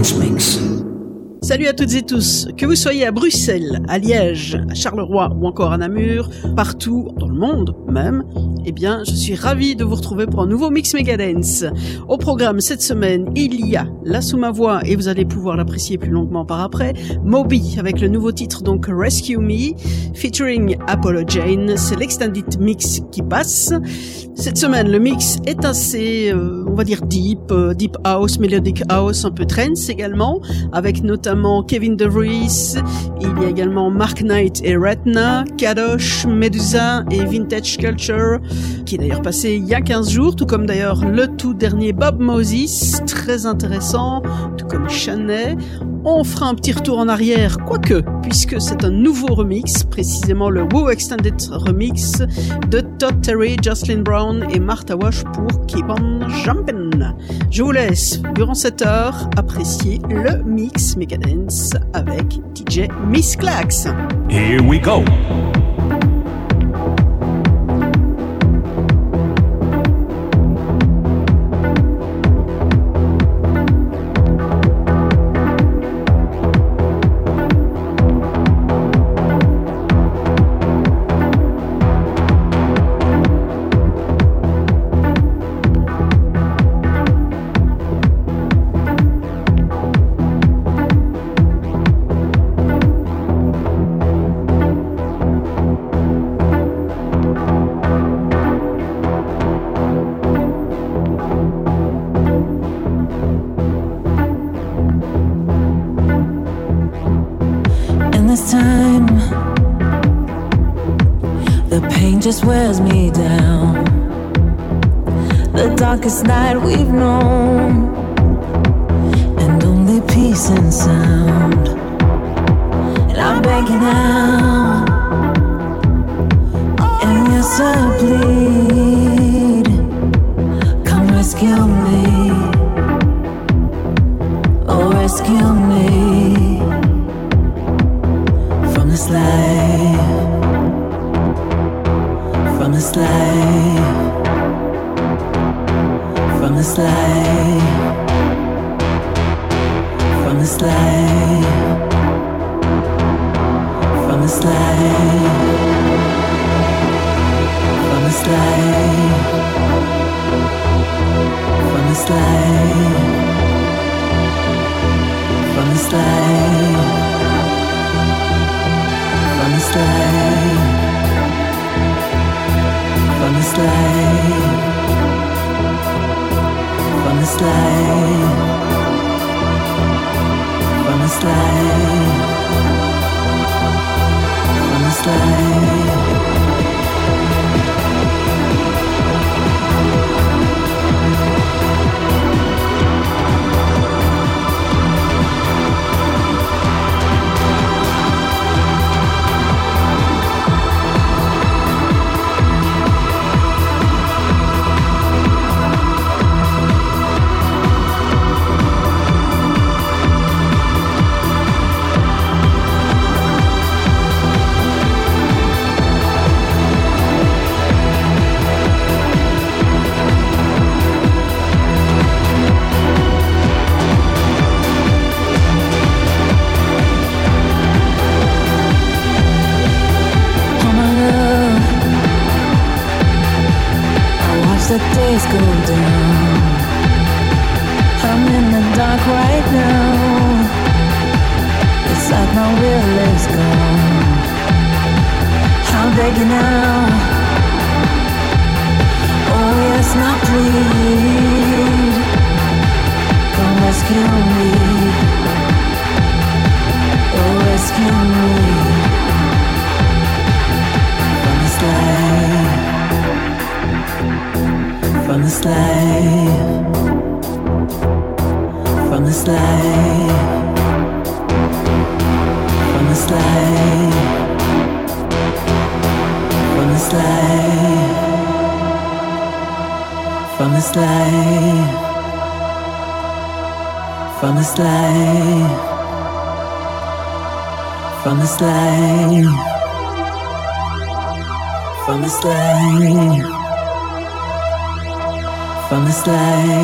Dance Mix. Salut à toutes et tous, que vous soyez à Bruxelles, à Liège, à Charleroi ou encore à Namur, partout dans le monde même, eh bien je suis ravie de vous retrouver pour un nouveau Mix Megadance. Au programme cette semaine, il y a la sous ma voix et vous allez pouvoir l'apprécier plus longuement par après, Moby avec le nouveau titre donc Rescue Me, featuring Apollo Jane, c'est l'extended mix qui passe. Cette semaine le mix est assez, on va dire deep house, melodic house, un peu trance également, avec notamment Kevin DeVries, il y a également Mark Knight et Retna, Kadosh, Medusa et Vintage Culture, qui est d'ailleurs passé il y a 15 jours, tout comme d'ailleurs le tout dernier Bob Moses, très intéressant, tout comme Chanel. On fera un petit retour en arrière, quoique, puisque c'est un nouveau remix, précisément le Wow Extended Remix de Todd Terry, Jocelyn Brown et Martha Wash pour Keep On Jumpin'. Je vous laisse, durant cette heure, apprécier le mix Megadance avec DJ Miss Clax. Here we go. Just wears me down. The darkest night we've known, and only peace and sound. And I'm begging now, and yes I plead, come rescue me. Oh rescue me from this life, from this life, from this life, from this life, from this life, from this life, from this life, from this life, from this life. From this life, from this life, from this life, from this life. The days go down, I'm in the dark right now, it's like my will is gone. I'm begging now, oh yes now please, come rescue me. Oh rescue me from this life, from this life, from this life, from this life, from this life, from this life, from this life, from this life, from this life. From this life,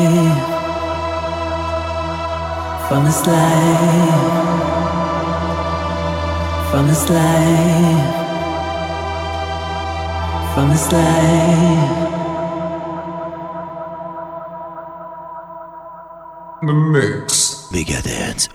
The mix. Bigger dance.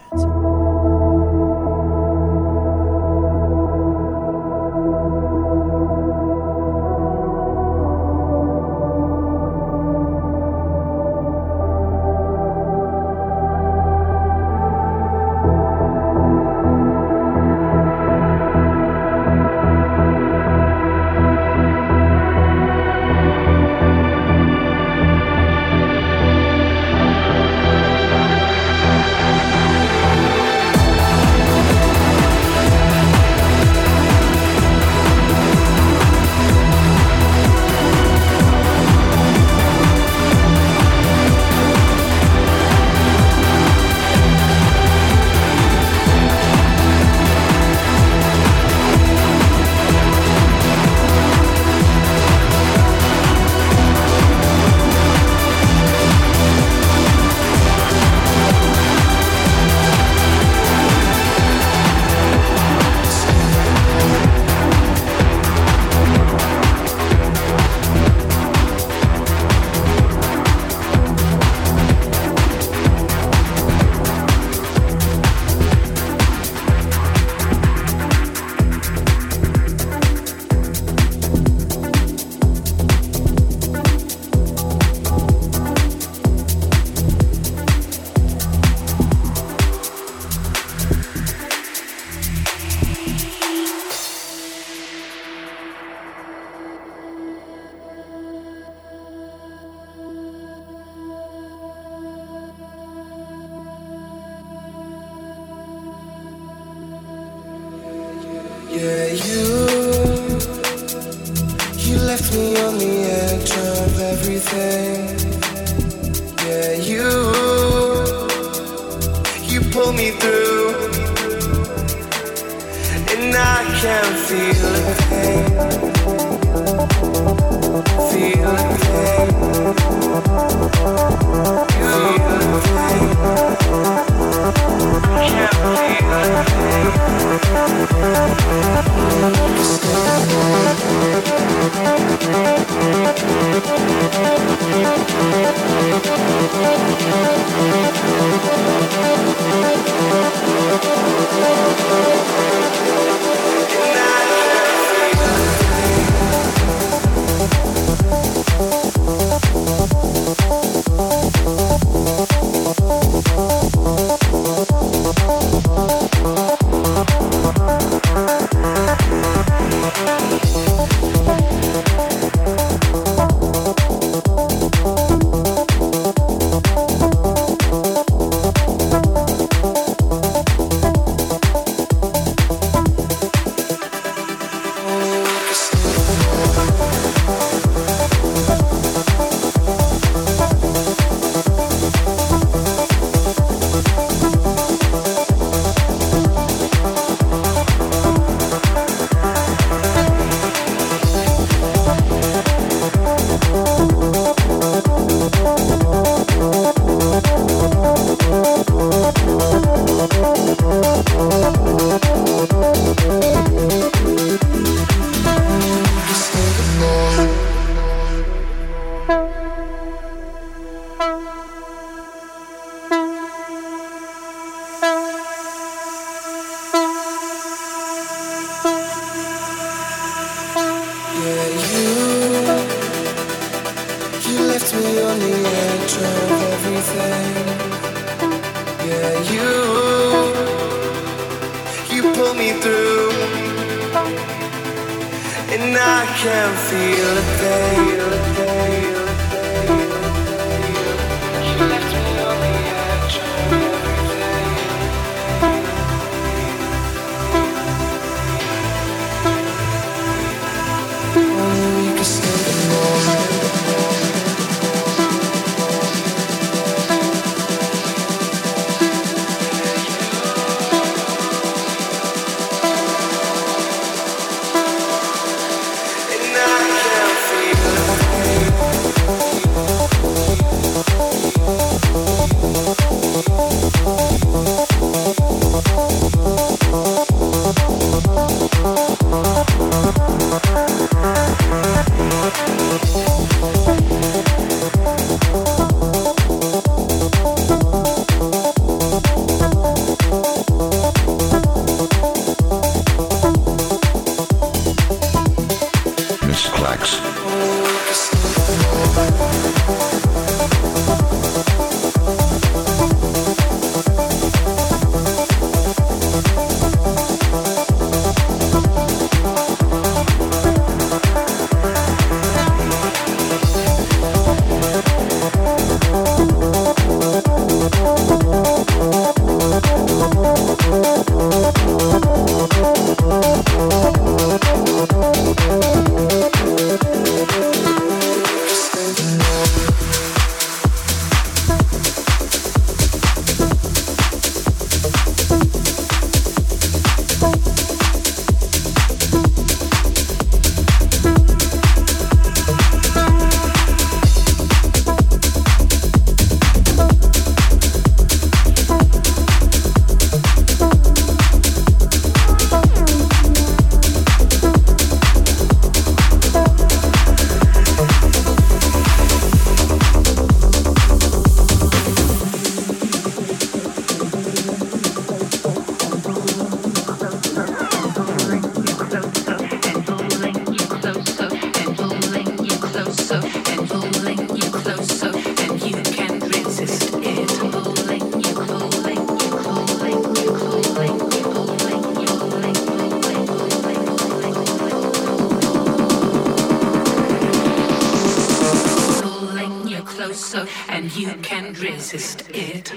and you can resist it.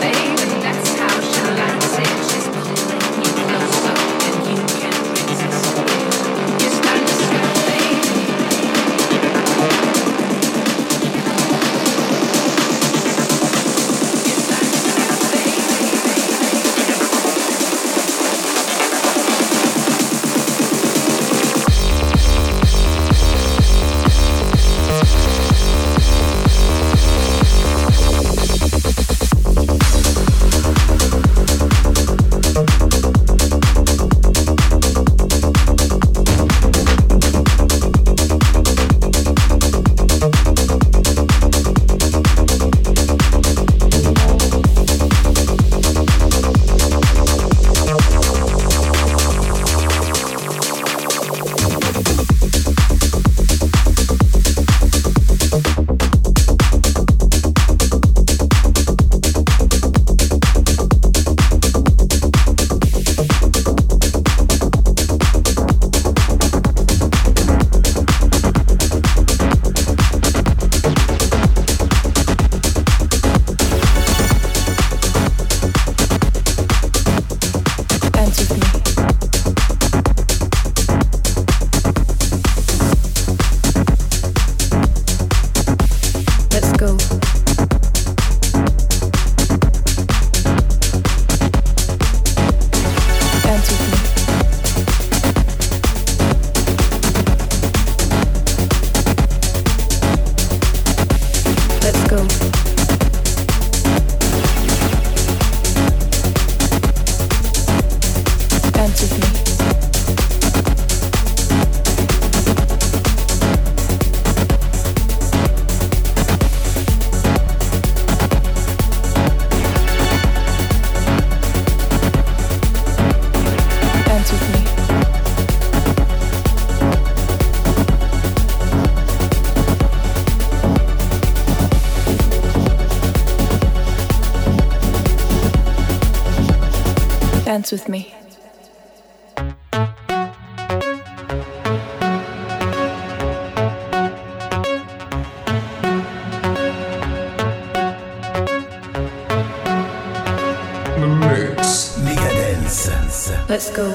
Baby, Dance with me. Let's go. Let's go.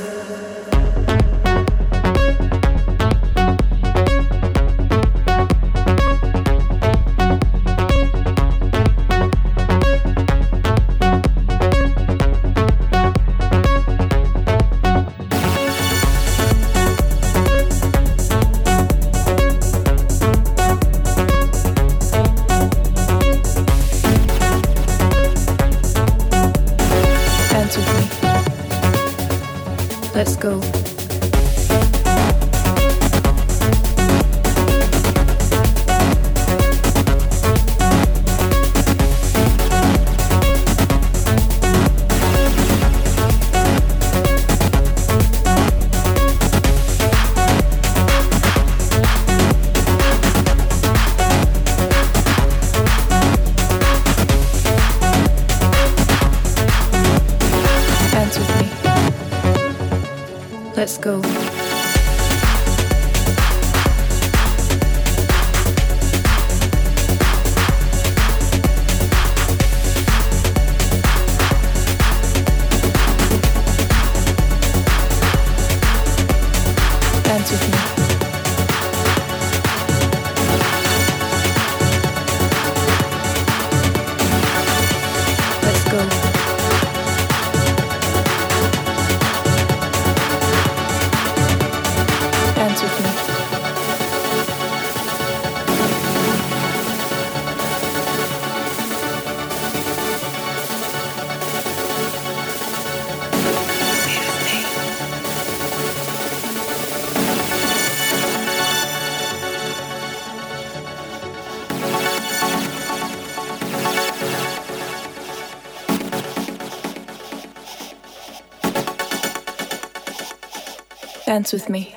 Dance with me. Dance with me.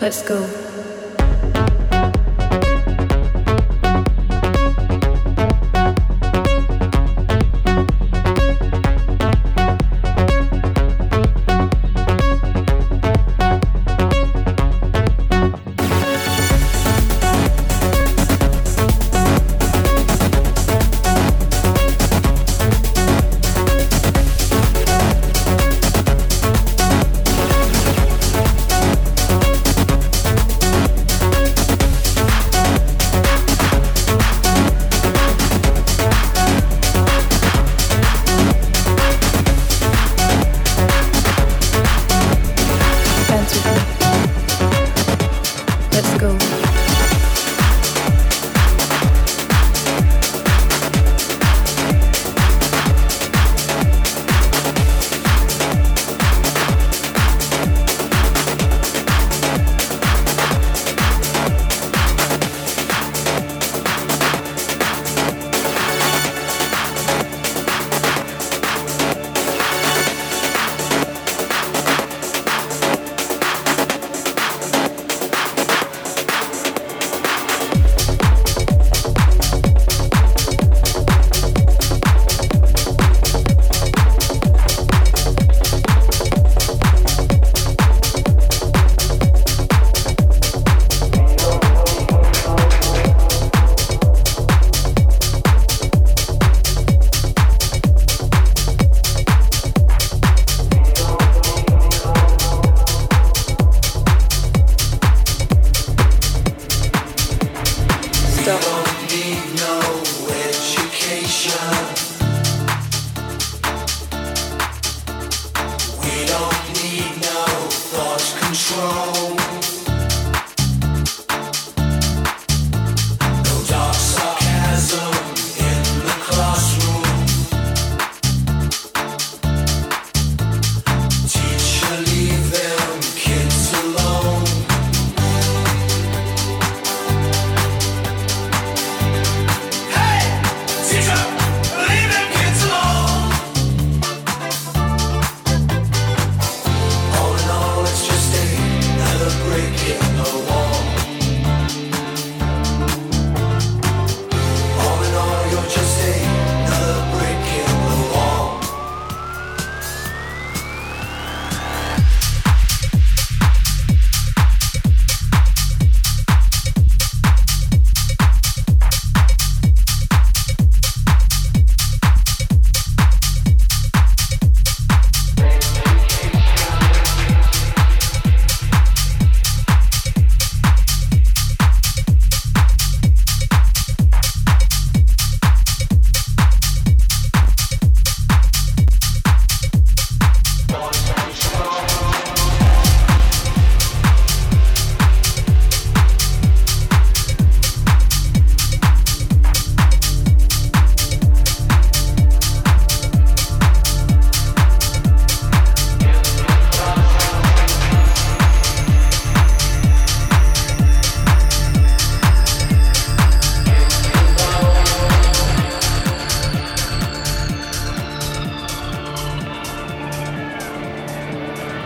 Let's go.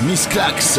Miss Clax.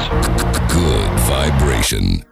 Good vibration.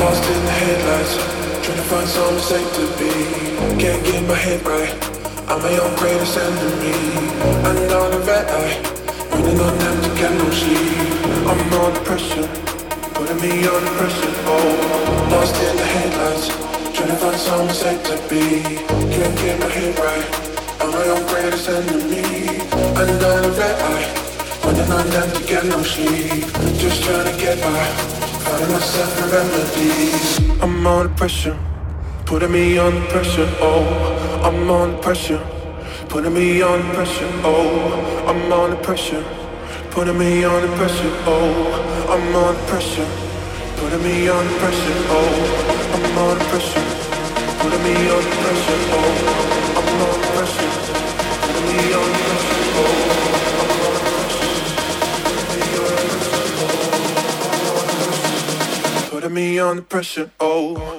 Lost in the headlights, trying to find something safe to be. Can't get my head right, I'm my own greatest enemy. Under the red eye, running on them to get no sleep. I'm under pressure, putting me under pressure. Oh, lost in the headlights, trying to find something safe to be. Can't get my head right, I'm my own greatest enemy. Under the red eye, running on them to get no sleep. Just trying to get by. Finding myself a remedy. I'm under pressure, putting me under pressure. Oh, I'm under pressure, putting me under pressure. Oh, I'm under pressure, putting me under pressure. Oh, I'm under pressure, putting me under pressure. Oh, I'm under pressure, putting me under pressure. Oh, I'm under pressure, putting me under pressure. Oh, I'm under putting me under pressure, oh.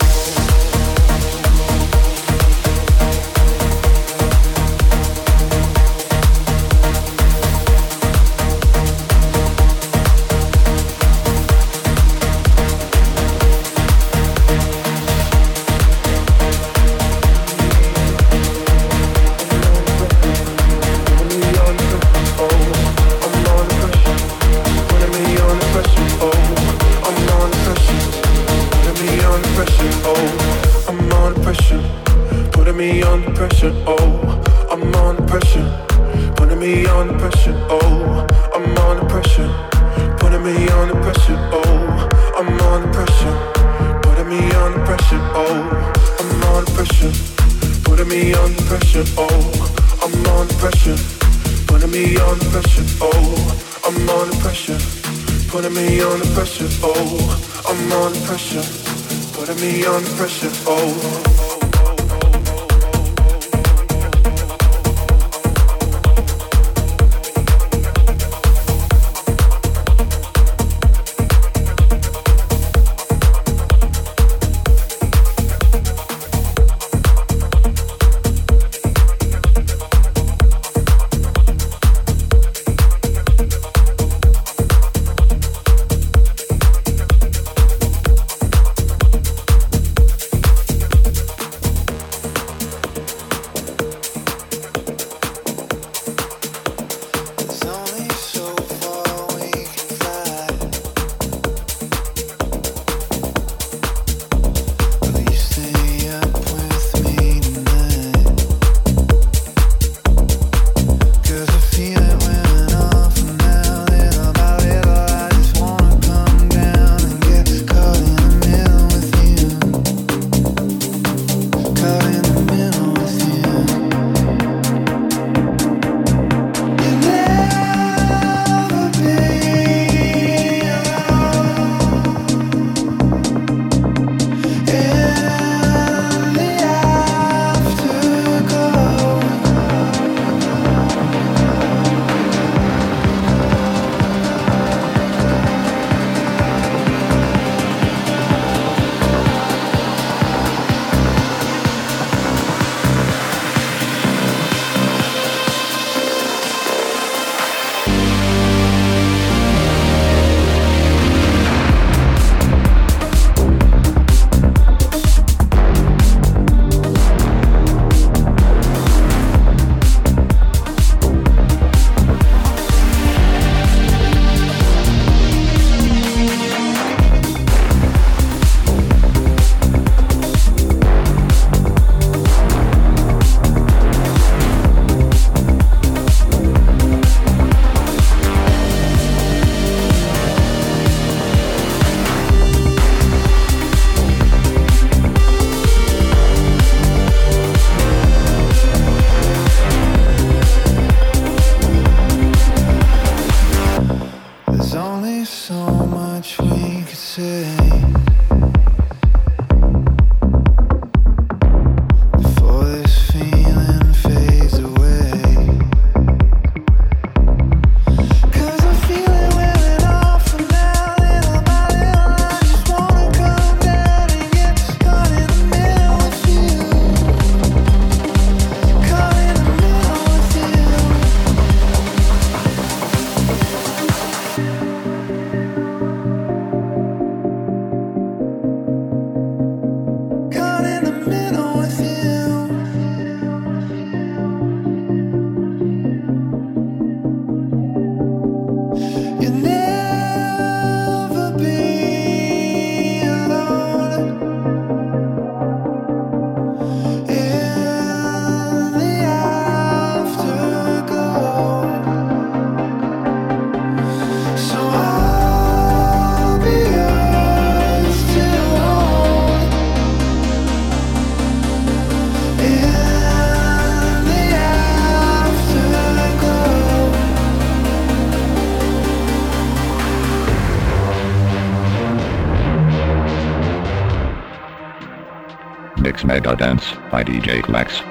Nick's Mega Dance by DJ Clax.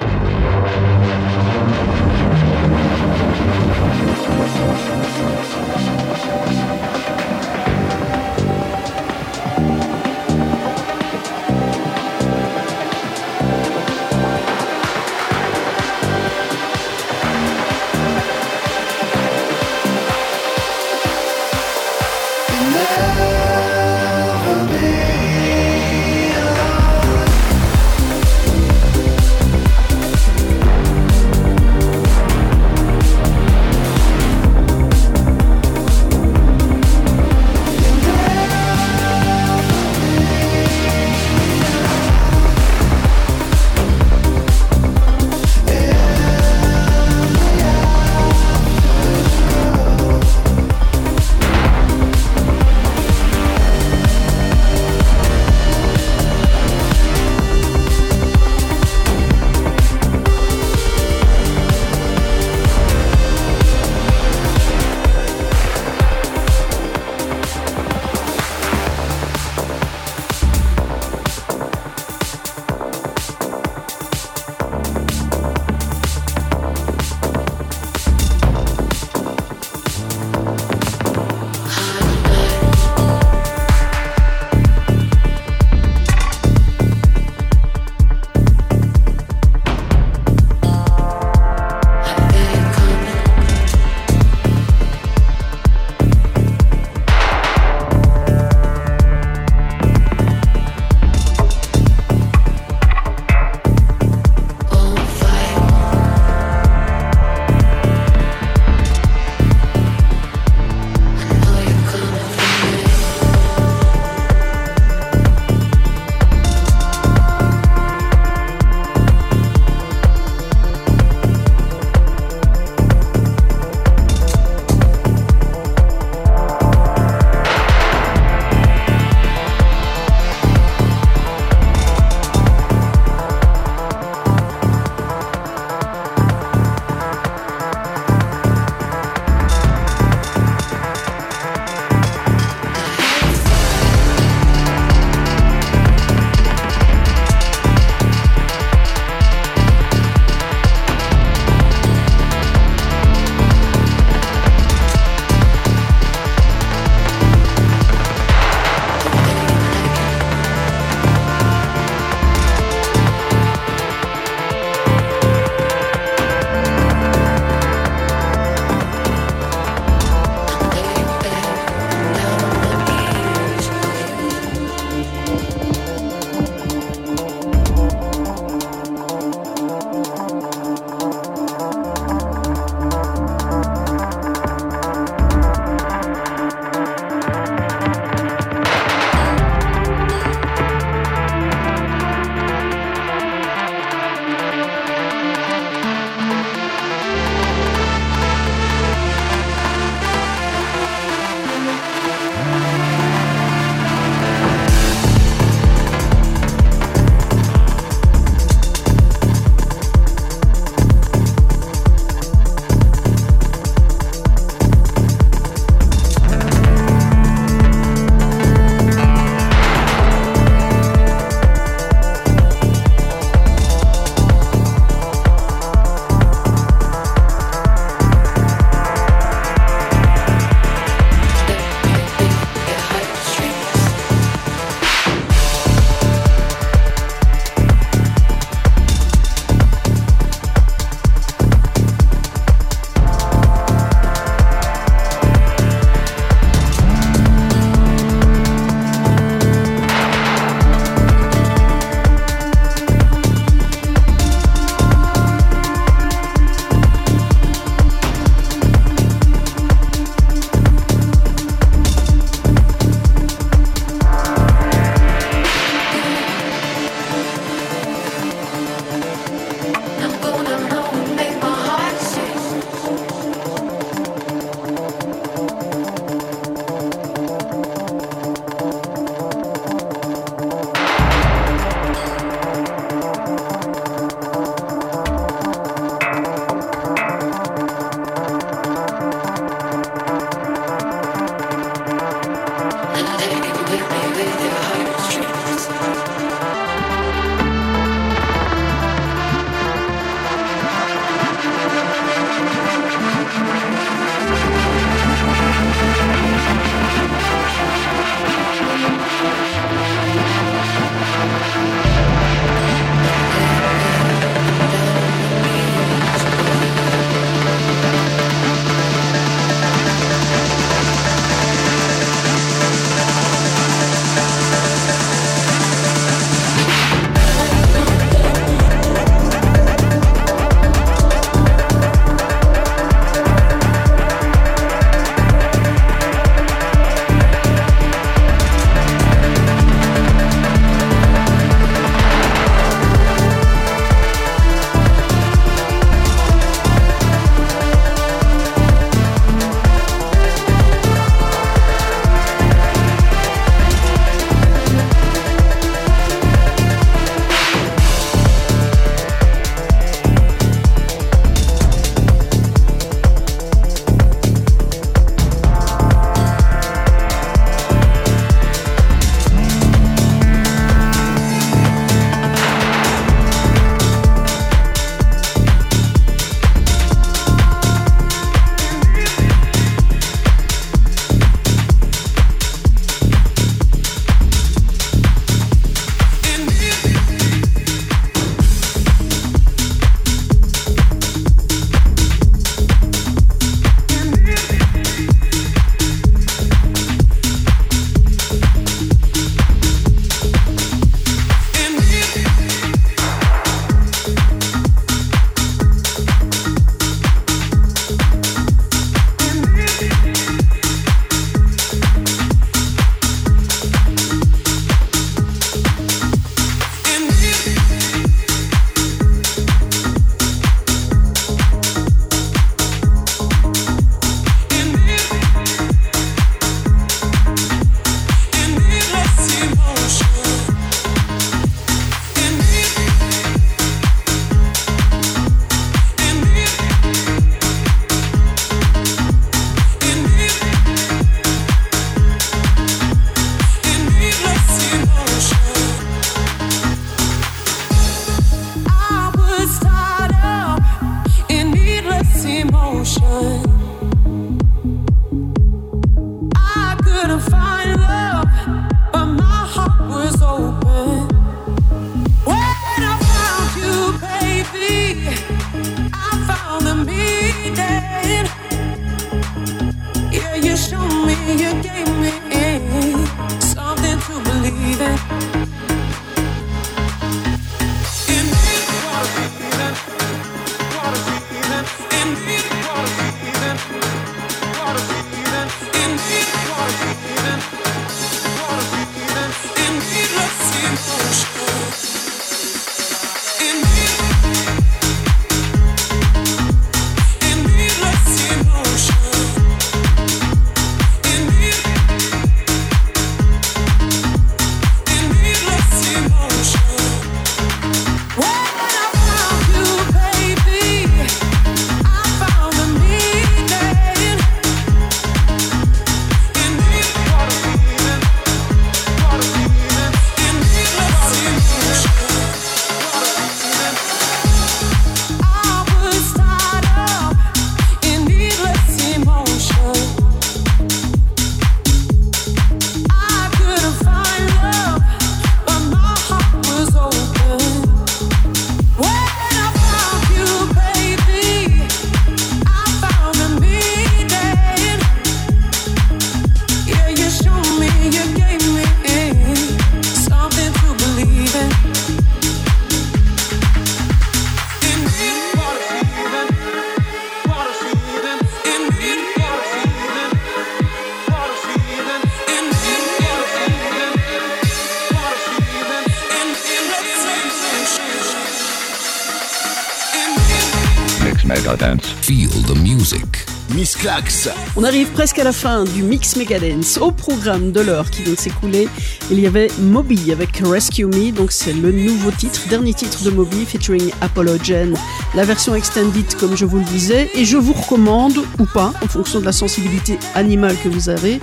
Megadance. Feel the music. Miss Clax. On arrive presque à la fin du mix Megadance. Au programme de l'heure qui vient de s'écouler, il y avait Moby avec Rescue Me, donc c'est le nouveau titre, dernier titre de Moby featuring Apollo Jane. La version extended, comme je vous le disais, et je vous recommande, ou pas, en fonction de la sensibilité animale que vous avez,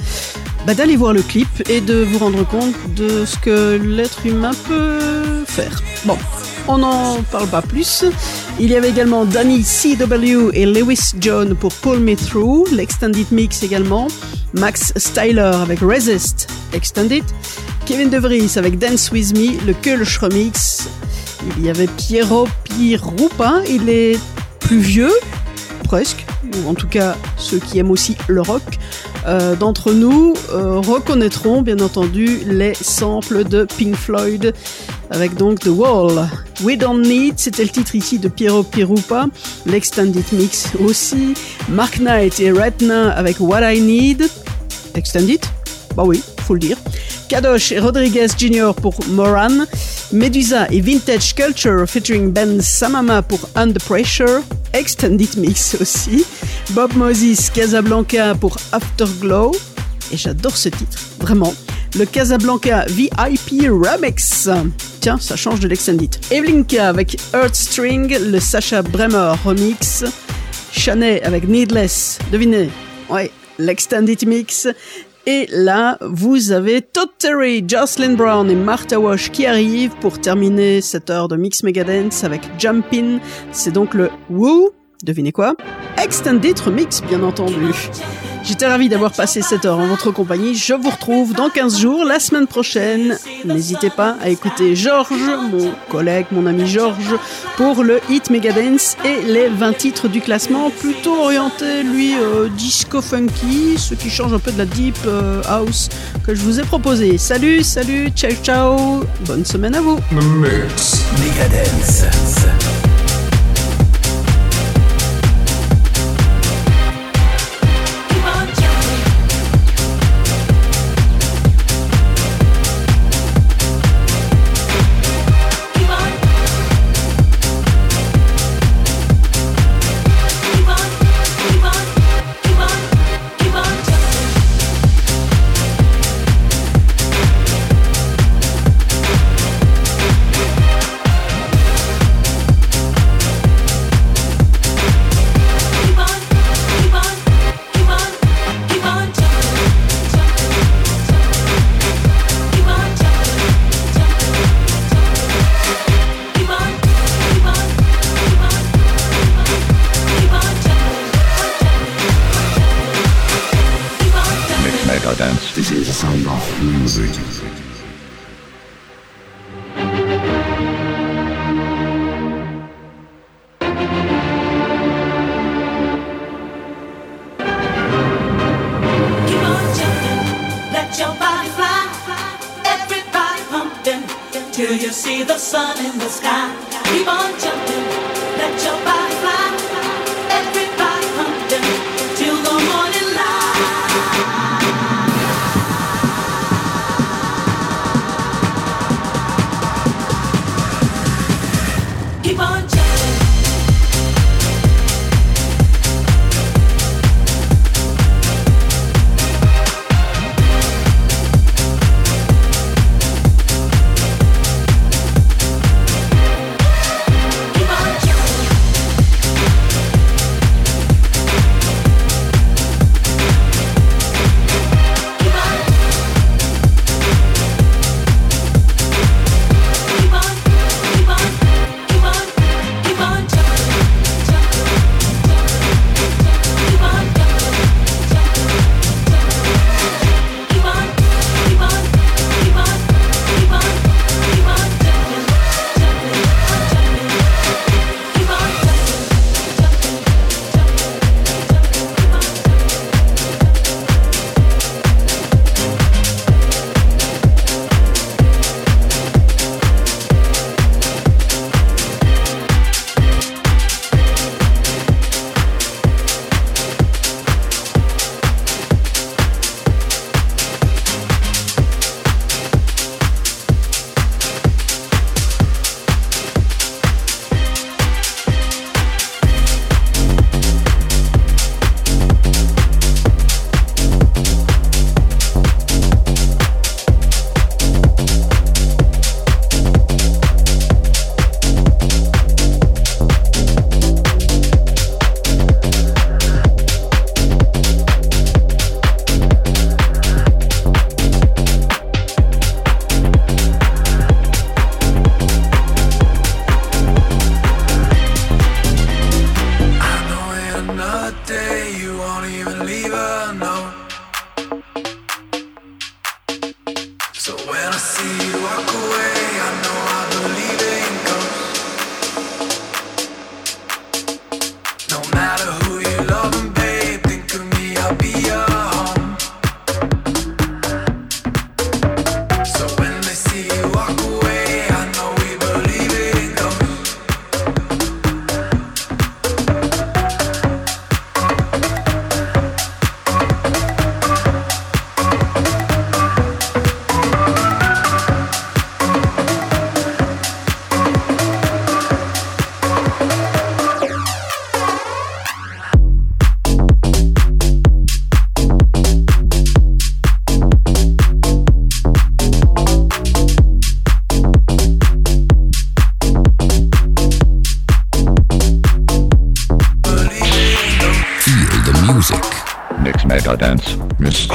d'aller voir le clip et de vous rendre compte de ce que l'être humain peut faire. Bon, on n'en parle pas plus. Il y avait également Danny C.W. et Lewis John pour Pull Me Through, l'Extended Mix également, Max Styler avec Resist, Extended, Kevin DeVries avec Dance With Me, le Kölsch Remix. Il y avait Piero Pirupa, il est plus vieux, presque, ou en tout cas ceux qui aiment aussi le rock d'entre nous reconnaîtront bien entendu les samples de Pink Floyd avec donc The Wall. We Don't Need, c'était le titre ici de Piero Pirupa, l'Extended Mix aussi. Mark Knight et Retna avec What I Need, Extended, bah oui, faut le dire. Kadosh et Rodriguez Jr. pour Moran, Medusa et Vintage Culture featuring Ben Samama pour Under Pressure, Extended Mix aussi, Bob Moses, Casablanca pour Afterglow, et j'adore ce titre, vraiment, le Casablanca VIP Remix. Tiens, ça change de l'Extended. Evelyn K avec Heartstring, le Sacha Bremer Remix, Chanel avec Needless, devinez, ouais, l'Extended Mix. Et là, vous avez Todd Terry, Jocelyn Brown et Martha Wash qui arrivent pour terminer cette heure de Mix Megadance avec Jumpin'. C'est donc le Woo, devinez quoi ? Extended Remix, bien entendu. J'étais ravi d'avoir passé cette heure en votre compagnie. Je vous retrouve dans 15 jours, la semaine prochaine. N'hésitez pas à écouter Georges, mon collègue, mon ami Georges, pour le Hit Megadance et les 20 titres du classement, plutôt orienté, lui, disco-funky, ce qui change un peu de la deep house que je vous ai proposé. Salut, salut, ciao, ciao, bonne semaine à vous. Mix Megadance.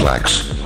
Clax.